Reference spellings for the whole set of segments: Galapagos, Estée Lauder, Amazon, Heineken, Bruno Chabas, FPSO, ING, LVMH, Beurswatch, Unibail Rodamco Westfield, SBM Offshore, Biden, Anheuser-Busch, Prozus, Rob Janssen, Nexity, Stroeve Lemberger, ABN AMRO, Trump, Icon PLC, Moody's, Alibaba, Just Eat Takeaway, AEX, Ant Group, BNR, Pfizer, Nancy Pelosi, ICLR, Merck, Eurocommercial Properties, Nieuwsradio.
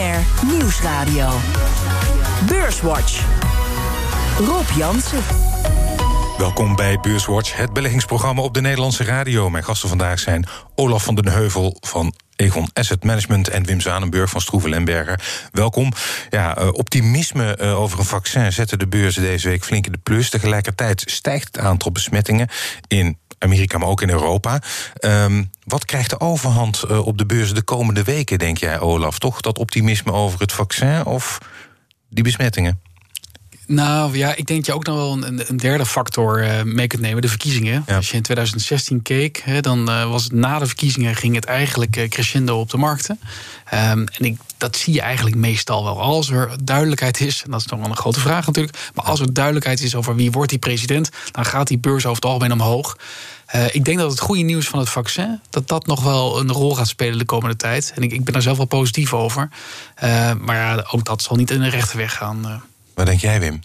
BNR Nieuwsradio. Beurswatch. Rob Janssen. Welkom bij Beurswatch, het beleggingsprogramma op de Nederlandse radio. Mijn gasten vandaag zijn Olaf van den Heuvel van Aegon Asset Management en Wim Zwanenburg van Stroeve Lemberger. Welkom. Ja, optimisme over een vaccin zette de beurzen deze week flink in de plus. Tegelijkertijd stijgt het aantal besmettingen in Amerika, maar ook in Europa. Wat krijgt de overhand op de beurzen de komende weken, denk jij, Olaf? Toch dat optimisme over het vaccin of die besmettingen? Nou ja, ik denk dat je ook nog wel een derde factor mee kunt nemen, de verkiezingen. Ja. Als je in 2016 keek, dan was het na de verkiezingen ging het eigenlijk crescendo op de markten. Dat zie je eigenlijk meestal wel. Als er duidelijkheid is, en dat is nog wel een grote vraag natuurlijk, maar als er duidelijkheid is over wie wordt die president, dan gaat die beurs over het algemeen omhoog. Ik denk dat het goede nieuws van het vaccin, dat nog wel een rol gaat spelen de komende tijd. En ik ben daar zelf wel positief over. Maar ja, ook dat zal niet in de rechte weg gaan. Wat denk jij, Wim?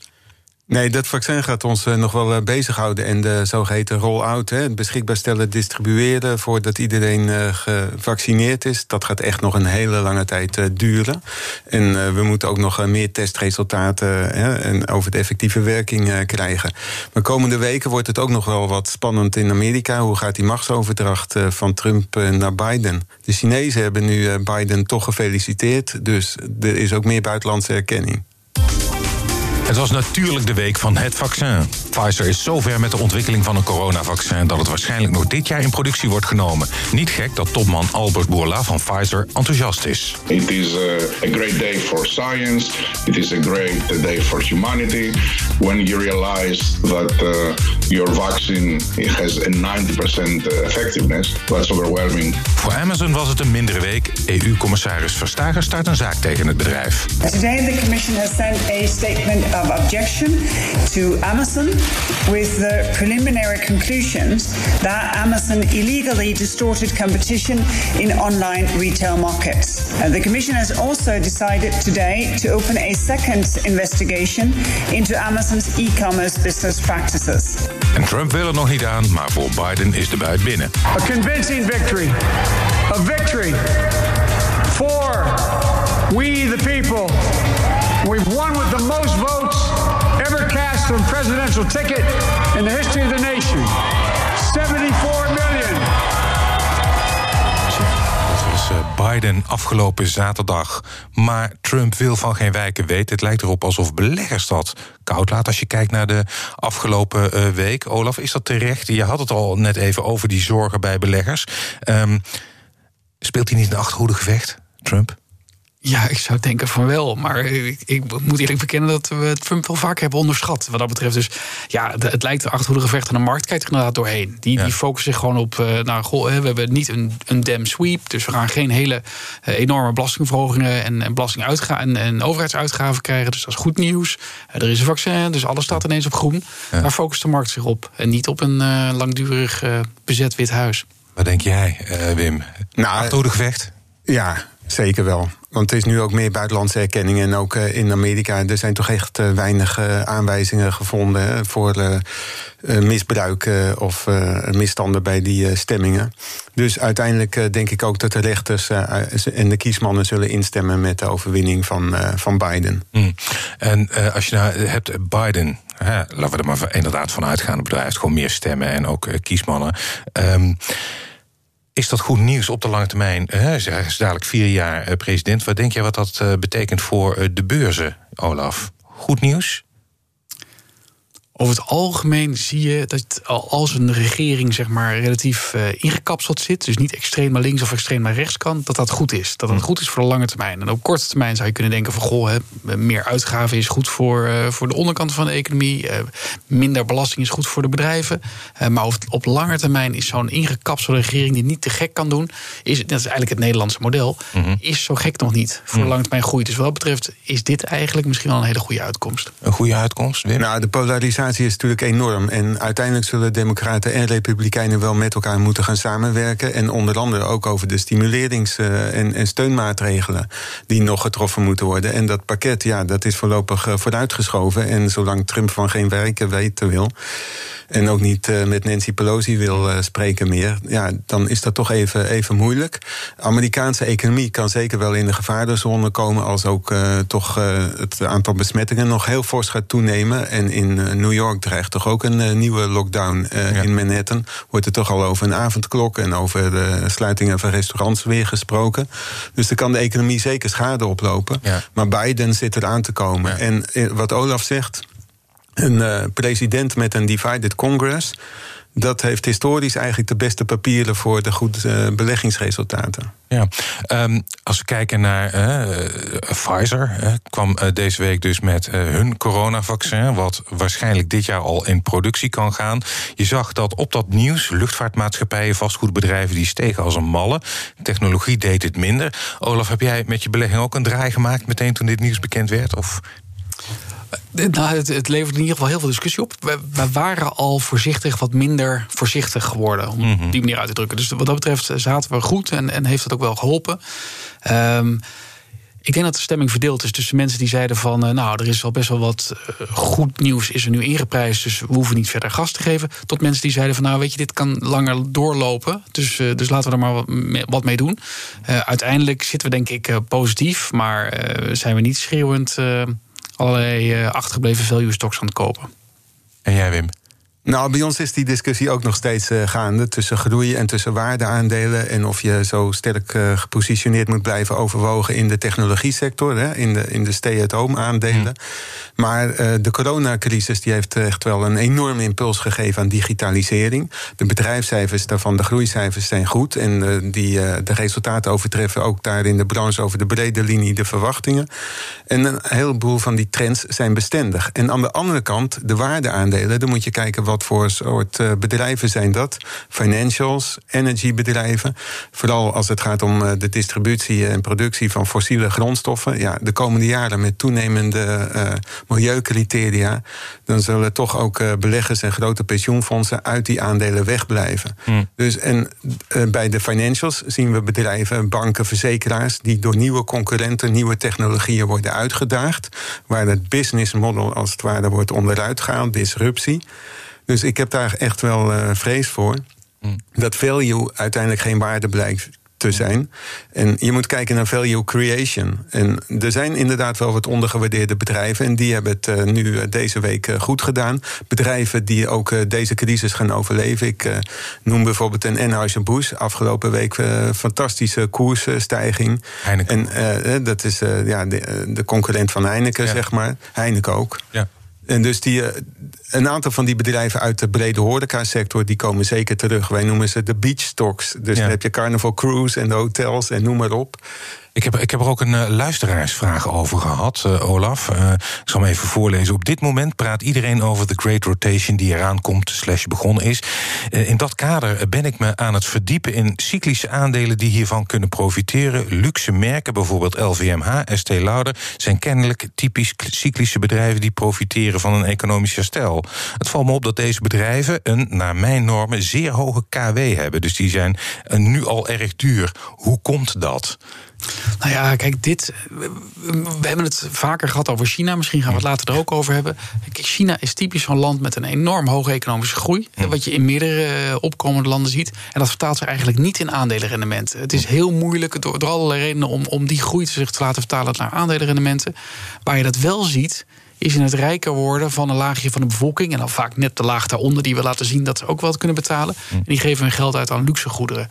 Nee, dat vaccin gaat ons nog wel bezighouden. En de zogeheten roll-out, het beschikbaar stellen, distribueren voordat iedereen gevaccineerd is, dat gaat echt nog een hele lange tijd duren. En we moeten ook nog meer testresultaten en over de effectieve werking krijgen. Maar komende weken wordt het ook nog wel wat spannend in Amerika. Hoe gaat die machtsoverdracht van Trump naar Biden? De Chinezen hebben nu Biden toch gefeliciteerd, dus er is ook meer buitenlandse erkenning. Het was natuurlijk de week van het vaccin. Pfizer is zover met de ontwikkeling van een coronavaccin dat het waarschijnlijk nog dit jaar in productie wordt genomen. Niet gek dat topman Albert Bourla van Pfizer enthousiast is. It is a great day for science. It is a great day for humanity. When you realize that your vaccine has a 90% effectiveness, that's overwhelming. Voor Amazon was het een mindere week. EU-commissaris Verstager start een zaak tegen het bedrijf. Today the commission has sent a statement of objection to Amazon with the preliminary conclusions that Amazon illegally distorted competition in online retail markets. The Commission has also decided today to open a second investigation into Amazon's e-commerce business practices. En Trump wil er nog niet aan, maar voor Biden is de buit binnen. A convincing victory. A victory for we the people. We've won with the most votes ever cast on a presidential ticket in the history of the nation. 74 million. Dat was Biden afgelopen zaterdag. Maar Trump wil van geen wijken weten. Het lijkt erop alsof beleggers dat koud laat als je kijkt naar de afgelopen week. Olaf, is dat terecht? Je had het al net even over die zorgen bij beleggers. Speelt hij niet een achterhoedegevecht, Trump? Ja, ik zou denken van wel. Maar ik moet eerlijk bekennen dat we Trump wel vaak hebben onderschat. Wat dat betreft. Dus ja, het lijkt een achterhoedegevecht aan de markt. Kijkt er inderdaad doorheen. Die focussen zich gewoon op. We hebben niet een dam sweep. Dus we gaan geen hele enorme belastingverhogingen en belastinguitgaven en overheidsuitgaven krijgen. Dus dat is goed nieuws. Er is een vaccin. Dus alles staat ineens op groen. Ja. Daar focust de markt zich op. En niet op een langdurig bezet Wit Huis. Wat denk jij, Wim? Achterhoedegevecht? Ja, zeker wel. Want er is nu ook meer buitenlandse erkenning en ook in Amerika. Er zijn toch echt weinig aanwijzingen gevonden voor misbruik of misstanden bij die stemmingen. Dus uiteindelijk denk ik ook dat de rechters en de kiesmannen zullen instemmen met de overwinning van Biden. En als je nou hebt Biden, laten we er maar inderdaad van uitgaan. Het bedrijf heeft gewoon meer stemmen en ook kiesmannen. Is dat goed nieuws op de lange termijn? Hij is dadelijk 4 jaar president. Wat denk jij wat dat betekent voor de beurzen, Olaf? Goed nieuws? Over het algemeen zie je dat als een regering zeg maar relatief ingekapseld zit, dus niet extreem naar links of extreem naar rechts kan, dat goed is. Dat goed is voor de lange termijn. En op korte termijn zou je kunnen denken van meer uitgaven is goed voor de onderkant van de economie, minder belasting is goed voor de bedrijven. Maar op lange termijn is zo'n ingekapselde regering die niet te gek kan doen, dat is eigenlijk het Nederlandse model, is zo gek nog niet voor de lange termijn groei. Dus wat dat betreft is dit eigenlijk misschien wel een hele goede uitkomst. Een goede uitkomst? Wim? Nou, de polarisatie polarisatie is natuurlijk enorm. En uiteindelijk zullen democraten en republikeinen wel met elkaar moeten gaan samenwerken. En onder andere ook over de stimulerings- en steunmaatregelen die nog getroffen moeten worden. En dat pakket, ja, dat is voorlopig vooruitgeschoven. En zolang Trump van geen werken weten wil, en ook niet met Nancy Pelosi wil spreken meer, ja, dan is dat toch even moeilijk. De Amerikaanse economie kan zeker wel in de gevaarlijke zone komen, als ook toch het aantal besmettingen nog heel fors gaat toenemen. En in New York dreigt toch ook een nieuwe lockdown in Manhattan. Wordt er toch al over een avondklok en over de sluitingen van restaurants weer gesproken. Dus er kan de economie zeker schade oplopen. Ja. Maar Biden zit eraan te komen. Ja. En wat Olaf zegt, een president met een divided Congress, dat heeft historisch eigenlijk de beste papieren voor de goede beleggingsresultaten. Ja, als we kijken naar Pfizer, kwam deze week dus met hun coronavaccin, wat waarschijnlijk dit jaar al in productie kan gaan. Je zag dat op dat nieuws luchtvaartmaatschappijen, vastgoedbedrijven, die stegen als een malle. Technologie deed het minder. Olaf, heb jij met je belegging ook een draai gemaakt meteen toen dit nieuws bekend werd? Of? Nou, het levert in ieder geval heel veel discussie op. We waren al voorzichtig, wat minder voorzichtig geworden, om op die manier uit te drukken. Dus wat dat betreft zaten we goed en heeft dat ook wel geholpen. Ik denk dat de stemming verdeeld is tussen mensen die zeiden van, nou, er is al best wel wat goed nieuws is er nu ingeprijsd, dus we hoeven niet verder gas te geven. Tot mensen die zeiden van, nou, weet je, dit kan langer doorlopen, dus laten we er maar wat mee doen. Uiteindelijk zitten we denk ik positief, maar zijn we niet schreeuwend allerlei achtergebleven value stocks aan het kopen. En jij, Wim? Nou, bij ons is die discussie ook nog steeds gaande, tussen groei en tussen waardeaandelen, en of je zo sterk gepositioneerd moet blijven overwogen in de technologiesector, hè, in de stay-at-home aandelen. Maar de coronacrisis die heeft echt wel een enorme impuls gegeven aan digitalisering. De bedrijfscijfers daarvan, de groeicijfers zijn goed, en de resultaten overtreffen ook daar in de branche over de brede linie de verwachtingen. En een heleboel van die trends zijn bestendig. En aan de andere kant, de waardeaandelen, dan moet je kijken wat voor soort bedrijven zijn dat. Financials, energiebedrijven. Vooral als het gaat om de distributie en productie van fossiele grondstoffen. Ja, de komende jaren met toenemende milieucriteria, dan zullen toch ook beleggers en grote pensioenfondsen uit die aandelen wegblijven. Dus, en bij de financials zien we bedrijven, banken, verzekeraars, die door nieuwe concurrenten, nieuwe technologieën worden uitgedaagd, waar het business model als het ware wordt onderuit gehaald, disruptie. Dus ik heb daar echt wel vrees voor dat value uiteindelijk geen waarde blijkt te zijn. En je moet kijken naar value creation. En er zijn inderdaad wel wat ondergewaardeerde bedrijven, en die hebben het nu deze week goed gedaan. Bedrijven die ook deze crisis gaan overleven. Ik noem bijvoorbeeld een Anheuser-Busch. Afgelopen week fantastische koersstijging. Heineken. En dat is de concurrent van Heineken, zeg maar. Heineken ook. Ja. En dus een aantal van die bedrijven uit de brede horecasector, die komen zeker terug. Wij noemen ze de beach stocks. Dus dan heb je Carnival Cruise en de hotels en noem maar op. Ik heb er ook een luisteraarsvraag over gehad, Olaf. Ik zal hem even voorlezen. Op dit moment praat iedereen over de Great Rotation die eraan komt, / begonnen is. In dat kader ben ik me aan het verdiepen in cyclische aandelen die hiervan kunnen profiteren. Luxe merken, bijvoorbeeld LVMH, Estée Lauder, zijn kennelijk typisch cyclische bedrijven die profiteren van een economisch herstel. Het valt me op dat deze bedrijven een, naar mijn normen, zeer hoge KW hebben. Dus die zijn nu al erg duur. Hoe komt dat? Nou ja, kijk, we hebben het vaker gehad over China. Misschien gaan we het later er ook over hebben. Kijk, China is typisch zo'n land met een enorm hoge economische groei, wat je in meerdere opkomende landen ziet. En dat vertaalt zich eigenlijk niet in aandelenrendementen. Het is heel moeilijk door allerlei redenen om die groei zich te laten vertalen naar aandelenrendementen. Waar je dat wel ziet, is in het rijker worden van een laagje van de bevolking, en dan vaak net de laag daaronder, die we laten zien dat ze ook wat kunnen betalen. En die geven hun geld uit aan luxe goederen.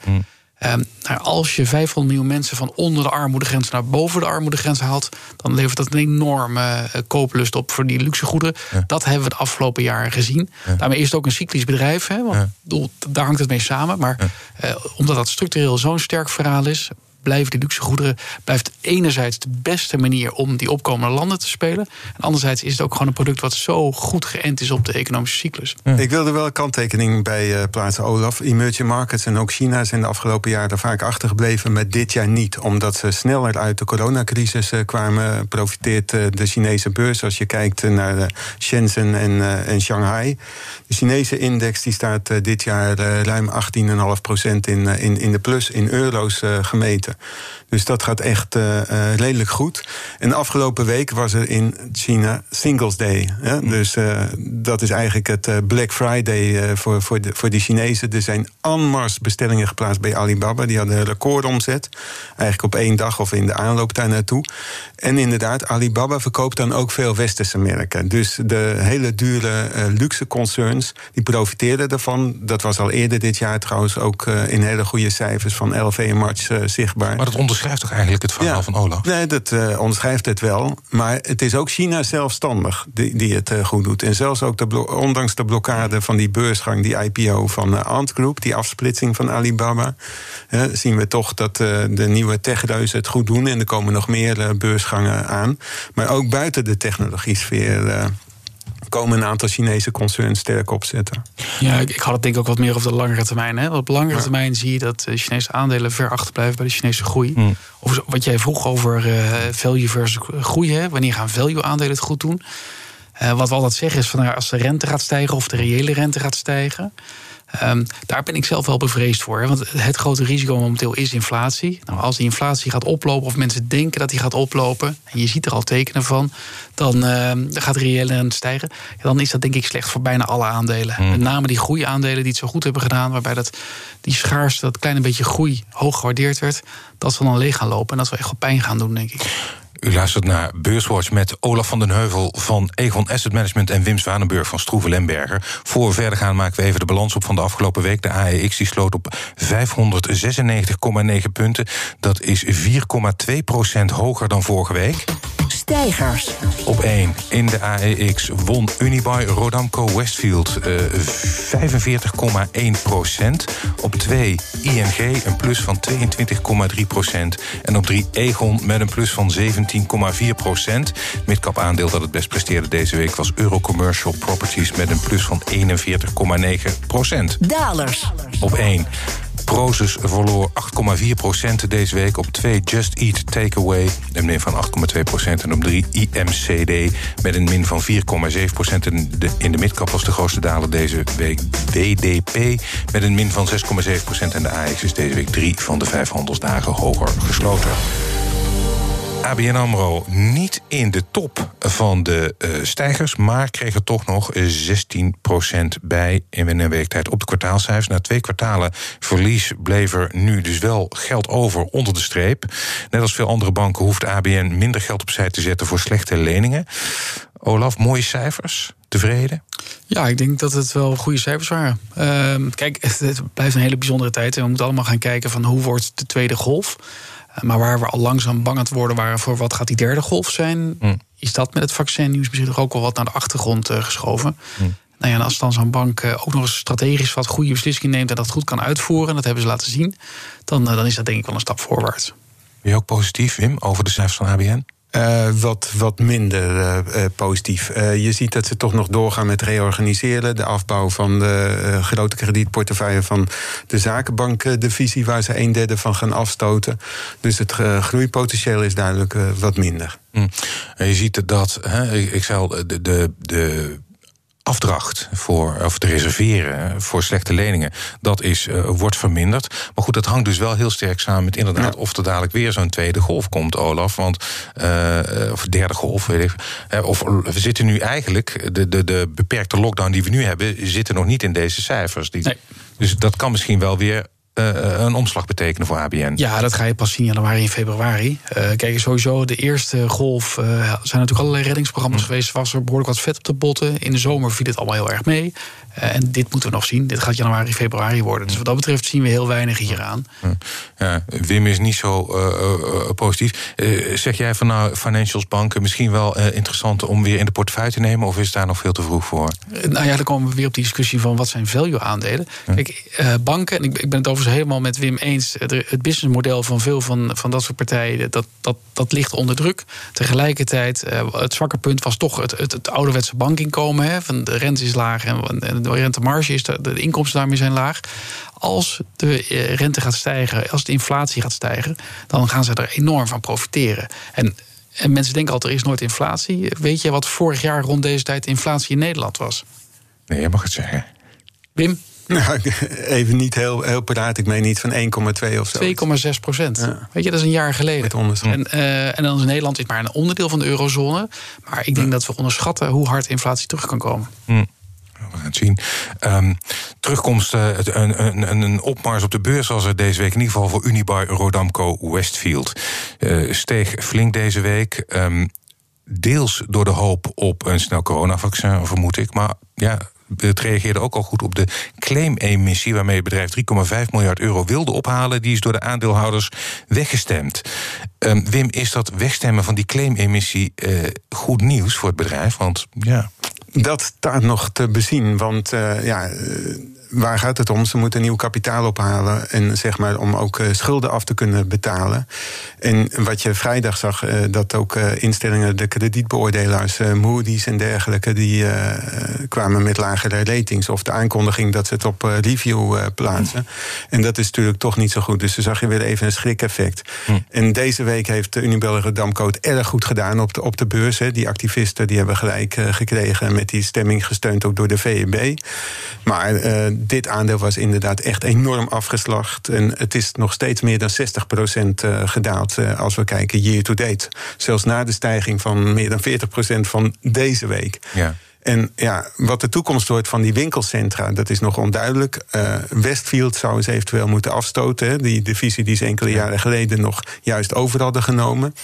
Als je 500 miljoen mensen van onder de armoedegrens naar boven de armoedegrens haalt, dan levert dat een enorme kooplust op voor die luxe goederen. Ja. Dat hebben we de afgelopen jaren gezien. Ja. Daarmee is het ook een cyclisch bedrijf, hè, want daar hangt het mee samen. Maar omdat dat structureel zo'n sterk verhaal is, blijven die luxe goederen blijft enerzijds de beste manier om die opkomende landen te spelen. En anderzijds is het ook gewoon een product wat zo goed geënt is op de economische cyclus. Ja. Ik wil er wel een kanttekening bij plaatsen, Olaf. Emerging markets en ook China zijn de afgelopen jaren daar vaak achtergebleven, maar dit jaar niet. Omdat ze sneller uit de coronacrisis kwamen, profiteert de Chinese beurs. Als je kijkt naar Shenzhen en Shanghai. De Chinese index die staat dit jaar ruim 18,5% in de plus in euro's gemeten. Dus dat gaat echt redelijk goed. En de afgelopen week was er in China Singles Day. Hè? Dus dat is eigenlijk het Black Friday voor die Chinezen. Er zijn en masse bestellingen geplaatst bij Alibaba. Die hadden een recordomzet. Eigenlijk op één dag of in de aanloop daar naartoe. En inderdaad, Alibaba verkoopt dan ook veel westerse merken. Dus de hele dure luxe concerns, die profiteren daarvan. Dat was al eerder dit jaar trouwens ook in hele goede cijfers van LVMH zichtbaar. Maar dat onderschrijft toch eigenlijk het verhaal van Olaf? Nee, dat onderschrijft het wel. Maar het is ook China zelfstandig die het goed doet. En zelfs ook ondanks de blokkade van die beursgang, die IPO van Ant Group, die afsplitsing van Alibaba, zien we toch dat de nieuwe techreuzen het goed doen. En er komen nog meer beursgangen aan. Maar ook buiten de technologie-sfeer komen een aantal Chinese concerns sterk opzetten. Ja, ik had het denk ik ook wat meer over de langere termijn. Hè? Op langere termijn zie je dat Chinese aandelen ver achterblijven bij de Chinese groei. Mm. Of wat jij vroeg over value versus groei. Hè? Wanneer gaan value aandelen het goed doen? Wat we altijd zeggen is, van, als de rente gaat stijgen of de reële rente gaat stijgen. Daar ben ik zelf wel bevreesd voor. Hè? Want het grote risico momenteel is inflatie. Nou, als die inflatie gaat oplopen of mensen denken dat die gaat oplopen, en je ziet er al tekenen van, dan gaat de reële rente stijgen. Ja, dan is dat denk ik slecht voor bijna alle aandelen. Met name die groeiaandelen die het zo goed hebben gedaan, waarbij die schaarste, dat kleine beetje groei hoog gewaardeerd werd, dat zal dan leeg gaan lopen en dat zal echt wel pijn gaan doen, denk ik. U luistert naar Beurswatch met Olaf van den Heuvel van Aegon Asset Management en Wim Zwanenburg van Stroeve Lemberger. Voor we verder gaan maken we even de balans op van de afgelopen week. De AEX die sloot op 596,9 punten. Dat is 4,2% hoger dan vorige week. Stijgers. Op 1 in de AEX won Unibail Rodamco Westfield 45,1%. Op 2 ING een plus van 22,3%. En op 3 Aegon met een plus van 17,4%. Midcap aandeel dat het best presteerde deze week was Eurocommercial Properties met een plus van 41,9%. Dalers. Op 1. Prozus verloor 8,4% deze week. Op 2 Just Eat Takeaway, een min van 8,2%. En op 3 IMCD met een min van 4,7%. In de midcap was de grootste daler deze week WDP met een min van 6,7%. En de AEX is deze week 3 van de 5 handelsdagen hoger gesloten. ABN AMRO niet in de top van de stijgers, maar kreeg er toch nog 16% bij in een week tijd op de kwartaalcijfers. Na 2 kwartalen verlies bleef er nu dus wel geld over onder de streep. Net als veel andere banken hoeft ABN minder geld opzij te zetten voor slechte leningen. Olaf, mooie cijfers? Tevreden? Ja, ik denk dat het wel goede cijfers waren. Kijk, het blijft een hele bijzondere tijd en we moeten allemaal gaan kijken van hoe wordt de tweede golf. Maar waar we al langzaam bang aan het worden waren voor wat gaat die derde golf zijn, is dat met het vaccinnieuws misschien toch ook wel wat naar de achtergrond geschoven. Nou ja, en als dan zo'n bank ook nog eens strategisch wat goede beslissingen neemt en dat goed kan uitvoeren, en dat hebben ze laten zien, dan is dat denk ik wel een stap voorwaarts. Ben je ook positief, Wim, over de cijfers van ABN? Wat minder positief. Je ziet dat ze toch nog doorgaan met reorganiseren. De afbouw van de grote kredietportefeuille van de zakenbankdivisie, waar ze 1/3 van gaan afstoten. Dus het groeipotentieel is duidelijk wat minder. Je ziet dat, ik zei al, de afdracht of te reserveren voor slechte leningen, dat wordt verminderd. Maar goed, dat hangt dus wel heel sterk samen met inderdaad of er dadelijk weer zo'n tweede golf komt, Olaf. Want, of derde golf, weet ik. Of we zitten nu eigenlijk, de beperkte lockdown die we nu hebben, zitten nog niet in deze cijfers. Nee. Dus dat kan misschien wel weer een omslag betekenen voor ABN. Ja, dat ga je pas zien in januari en februari. Kijk, sowieso de eerste golf zijn natuurlijk allerlei reddingsprogramma's geweest. Was er behoorlijk wat vet op de botten. In de zomer viel het allemaal heel erg mee. En dit moeten we nog zien. Dit gaat januari en februari worden. Dus wat dat betreft zien we heel weinig hieraan. Ja, Wim is niet zo positief. Zeg jij van nou, financials, banken, misschien wel interessant om weer in de portefeuille te nemen? Of is daar nog veel te vroeg voor? Nou ja, dan komen we weer op die discussie van wat zijn value-aandelen. Kijk, banken, en ik ben het over overigens helemaal met Wim eens. Het businessmodel van veel van dat soort partijen, dat ligt onder druk. Tegelijkertijd, het zwakke punt was toch het ouderwetse bankinkomen. Hè, van de rente is laag en de rentemarge is, de inkomsten daarmee zijn laag. Als de rente gaat stijgen, als de inflatie gaat stijgen, dan gaan ze er enorm van profiteren. En mensen denken altijd, er is nooit inflatie. Weet je wat vorig jaar rond deze tijd inflatie in Nederland was? Nee, je mag het zeggen. Wim? Nou, even niet heel paraat. Ik meen niet van 1,2 of zo. 2,6%. Ja. Weet je, dat is een jaar geleden. En dan is Nederland maar een onderdeel van de eurozone. Maar ik denk dat we onderschatten hoe hard inflatie terug kan komen. Hmm. We gaan het zien. Terugkomst, een opmars op de beurs was er deze week. In ieder geval voor Unibail Rodamco Westfield. Steeg flink deze week. Deels door de hoop op een snel coronavaccin, vermoed ik. Maar ja, het reageerde ook al goed op de claimemissie waarmee het bedrijf €3,5 miljard wilde ophalen. Die is door de aandeelhouders weggestemd. Wim, is dat wegstemmen van die claimemissie goed nieuws voor het bedrijf? Want ja... Dat staat nog te bezien, want waar gaat het om? Ze moeten nieuw kapitaal ophalen en om ook schulden af te kunnen betalen. En wat je vrijdag zag, dat ook instellingen, de kredietbeoordelaars, Moody's en dergelijke, die kwamen met lagere ratings of de aankondiging dat ze het op review plaatsen. En dat is natuurlijk toch niet zo goed. Dus dan zag je weer even een schrikeffect. En deze week heeft Unibail Rodamco het erg goed gedaan op de beurs. Hè. Die activisten die hebben gelijk gekregen met die stemming, gesteund ook door de VEB. Maar dit aandeel was inderdaad echt enorm afgeslacht. En het is nog steeds meer dan 60% gedaald als we kijken year to date. Zelfs na de stijging van meer dan 40% van deze week. Ja. En ja, wat de toekomst wordt van die winkelcentra, dat is nog onduidelijk. Westfield zou eens eventueel moeten afstoten. Hè. Die divisie die ze enkele jaren geleden nog juist over hadden genomen.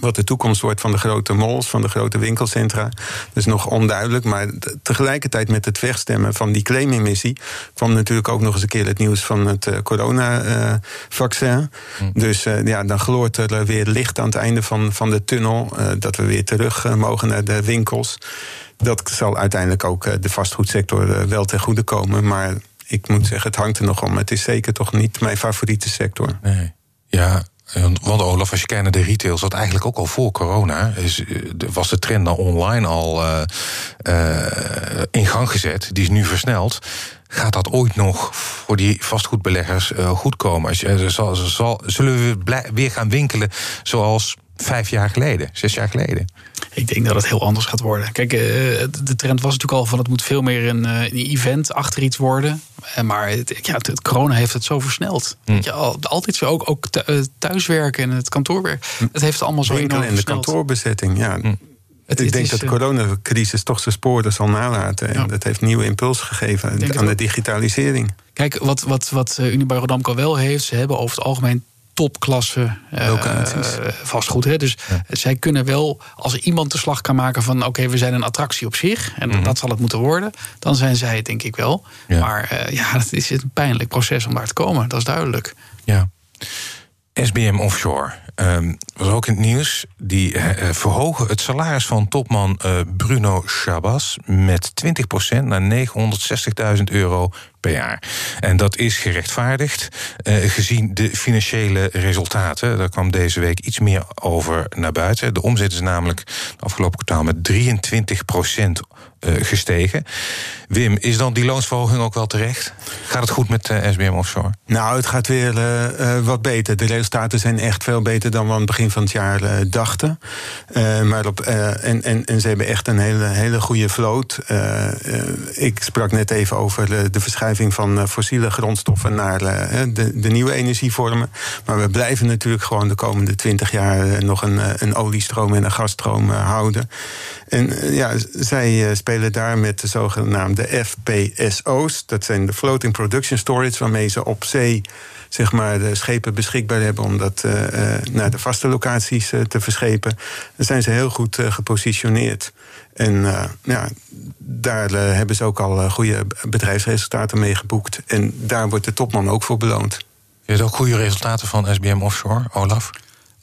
Wat de toekomst wordt van de grote malls, van de grote winkelcentra. Dat is nog onduidelijk. Maar tegelijkertijd met het wegstemmen van die claimemissie kwam natuurlijk ook nog eens een keer het nieuws van het coronavaccin. Dus dan gloort er weer licht aan het einde van de tunnel. Dat we weer terug mogen naar de winkels. Dat zal uiteindelijk ook de vastgoedsector wel ten goede komen. Maar ik moet zeggen, het hangt er nog om. Het is zeker toch niet mijn favoriete sector. Nee. Ja. Want Olaf, als je kijkt naar de retail, zat eigenlijk ook al voor corona. Was de trend naar online al in gang gezet. Die is nu versneld. Gaat dat ooit nog voor die vastgoedbeleggers goed komen? Zullen we weer gaan winkelen zoals 5 jaar geleden, 6 jaar geleden? Ik denk dat het heel anders gaat worden. Kijk, de trend was natuurlijk al van het moet veel meer een event achter iets worden. Maar het corona heeft het zo versneld. Weet je, altijd zo, ook thuiswerken en het kantoorwerk. Het heeft allemaal zo enorm versneld. En de kantoorbezetting, ja. Ik denk dat de coronacrisis toch zijn sporen zal nalaten. En dat heeft nieuwe impuls gegeven aan de digitalisering. Kijk, wat Unibail Rodamco wel heeft, ze hebben over het algemeen topklasse vastgoed. Hè? Dus zij kunnen wel, als iemand de slag kan maken van we zijn een attractie op zich, en dat zal het moeten worden, dan zijn zij het denk ik wel. Ja. Maar het is een pijnlijk proces om daar te komen, dat is duidelijk. Ja. SBM Offshore was ook in het nieuws. Die verhogen het salaris van topman Bruno Chabas met 20% naar €960.000 per jaar. En dat is gerechtvaardigd gezien de financiële resultaten. Daar kwam deze week iets meer over naar buiten. De omzet is namelijk het afgelopen kwartaal met 23% gestegen. Wim, is dan die loonsverhoging ook wel terecht? Gaat het goed met SBM Offshore? Nou, het gaat weer wat beter. De resultaten zijn echt veel beter dan we aan het begin van het jaar dachten. Maar ze hebben echt een hele goede vloot. Ik sprak net even over de verschuiving van fossiele grondstoffen naar de nieuwe energievormen. Maar we blijven natuurlijk gewoon de komende 20 jaar nog een oliestroom en een gasstroom houden. En zij spelen daar met de zogenaamde FPSO's. Dat zijn de Floating Production Storage, waarmee ze op zee de schepen beschikbaar hebben om dat naar de vaste locaties te verschepen. Dan zijn ze heel goed gepositioneerd. En daar hebben ze ook al goede bedrijfsresultaten mee geboekt. En daar wordt de topman ook voor beloond. Je hebt ook goede resultaten van SBM Offshore, Olaf?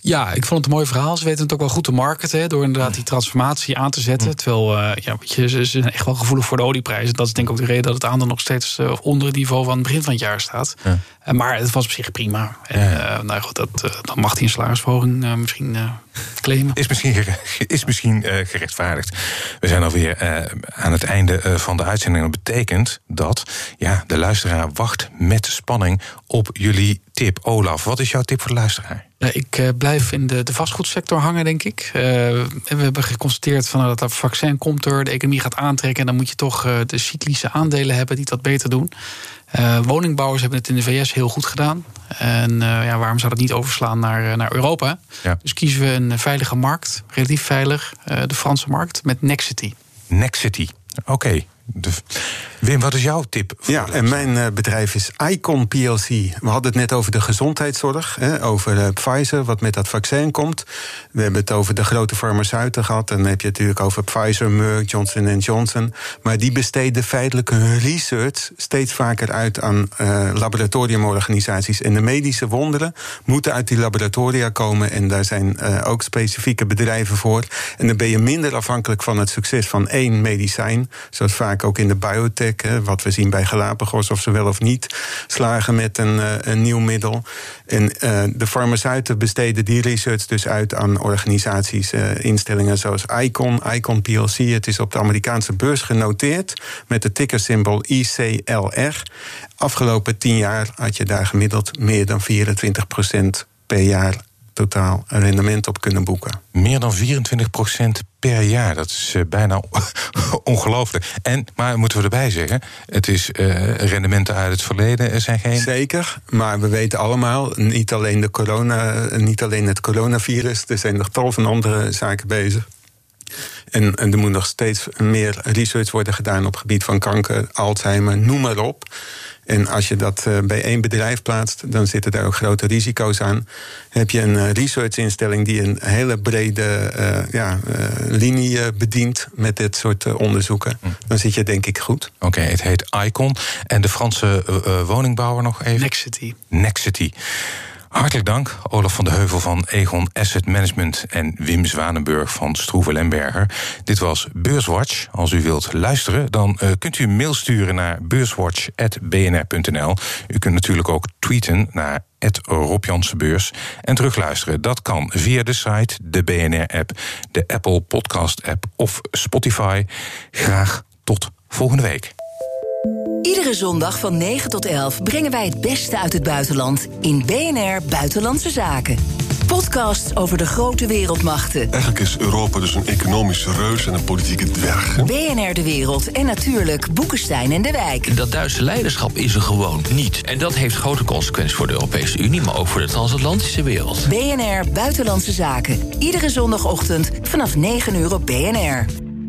Ja, ik vond het een mooi verhaal. Ze weten het ook wel goed te marketen, hè, door inderdaad die transformatie aan te zetten. Terwijl ze zijn echt wel gevoelig voor de olieprijzen. Dat is denk ik ook de reden dat het aandeel nog steeds onder het niveau van het begin van het jaar staat. Ja. Maar het was op zich prima. En dan mag die een salarisverhoging misschien claimen. Is misschien gerechtvaardigd. We zijn alweer aan het einde van de uitzending. Dat betekent dat de luisteraar wacht met spanning op jullie tip. Olaf, wat is jouw tip voor de luisteraar? Ik blijf in de vastgoedsector hangen, denk ik. We hebben geconstateerd dat dat vaccin komt de economie gaat aantrekken. En dan moet je toch de cyclische aandelen hebben die dat beter doen. Woningbouwers hebben het in de VS heel goed gedaan. En waarom zou dat niet overslaan naar Europa? Ja. Dus kiezen we een veilige markt, relatief veilig, de Franse markt, met Nexity. Nexity, oké. Wim, wat is jouw tip? Ja, en mijn bedrijf is Icon PLC. We hadden het net over de gezondheidszorg, over Pfizer, wat met dat vaccin komt. We hebben het over de grote farmaceuten gehad. En dan heb je het natuurlijk over Pfizer, Merck, Johnson & Johnson. Maar die besteden feitelijk hun research steeds vaker uit aan laboratoriumorganisaties. En de medische wonderen moeten uit die laboratoria komen. En daar zijn ook specifieke bedrijven voor. En dan ben je minder afhankelijk van het succes van één medicijn, zoals vaak ook in de biotech, wat we zien bij Galapagos, of ze wel of niet slagen met een nieuw middel. En de farmaceuten besteden die research dus uit aan organisaties, instellingen zoals Icon PLC. Het is op de Amerikaanse beurs genoteerd met de tickersymbool ICLR. Afgelopen 10 jaar had je daar gemiddeld meer dan 24% per jaar totaal een rendement op kunnen boeken. Meer dan 24% per jaar, dat is bijna ongelooflijk. Maar moeten we erbij zeggen, het is rendementen uit het verleden, er zijn geen... Zeker, maar we weten allemaal, niet alleen het coronavirus, er zijn nog tal van andere zaken bezig. En er moet nog steeds meer research worden gedaan op het gebied van kanker, Alzheimer, noem maar op. En als je dat bij één bedrijf plaatst, dan zitten daar ook grote risico's aan. Heb je een researchinstelling die een hele brede linie bedient met dit soort onderzoeken, dan zit je denk ik goed. Oké, het heet Icon. En de Franse woningbouwer nog even? Nexity. Hartelijk dank, Olaf van den Heuvel van Aegon Asset Management en Wim Zwanenburg van Stroeve Lemberger. Dit was Beurswatch. Als u wilt luisteren, dan kunt u een mail sturen naar beurswatch@bnr.nl. U kunt natuurlijk ook tweeten naar @Rob Janssen Beurs en terugluisteren. Dat kan via de site, de BNR-app, de Apple Podcast-app of Spotify. Graag tot volgende week. Iedere zondag van 9 tot 11 brengen wij het beste uit het buitenland in BNR Buitenlandse Zaken. Podcasts over de grote wereldmachten. Eigenlijk is Europa dus een economische reus en een politieke dwerg. Hè? BNR De Wereld en natuurlijk Boekenstein en De Wijk. Dat Duitse leiderschap is er gewoon niet. En dat heeft grote consequenties voor de Europese Unie, maar ook voor de transatlantische wereld. BNR Buitenlandse Zaken. Iedere zondagochtend vanaf 9 uur op BNR.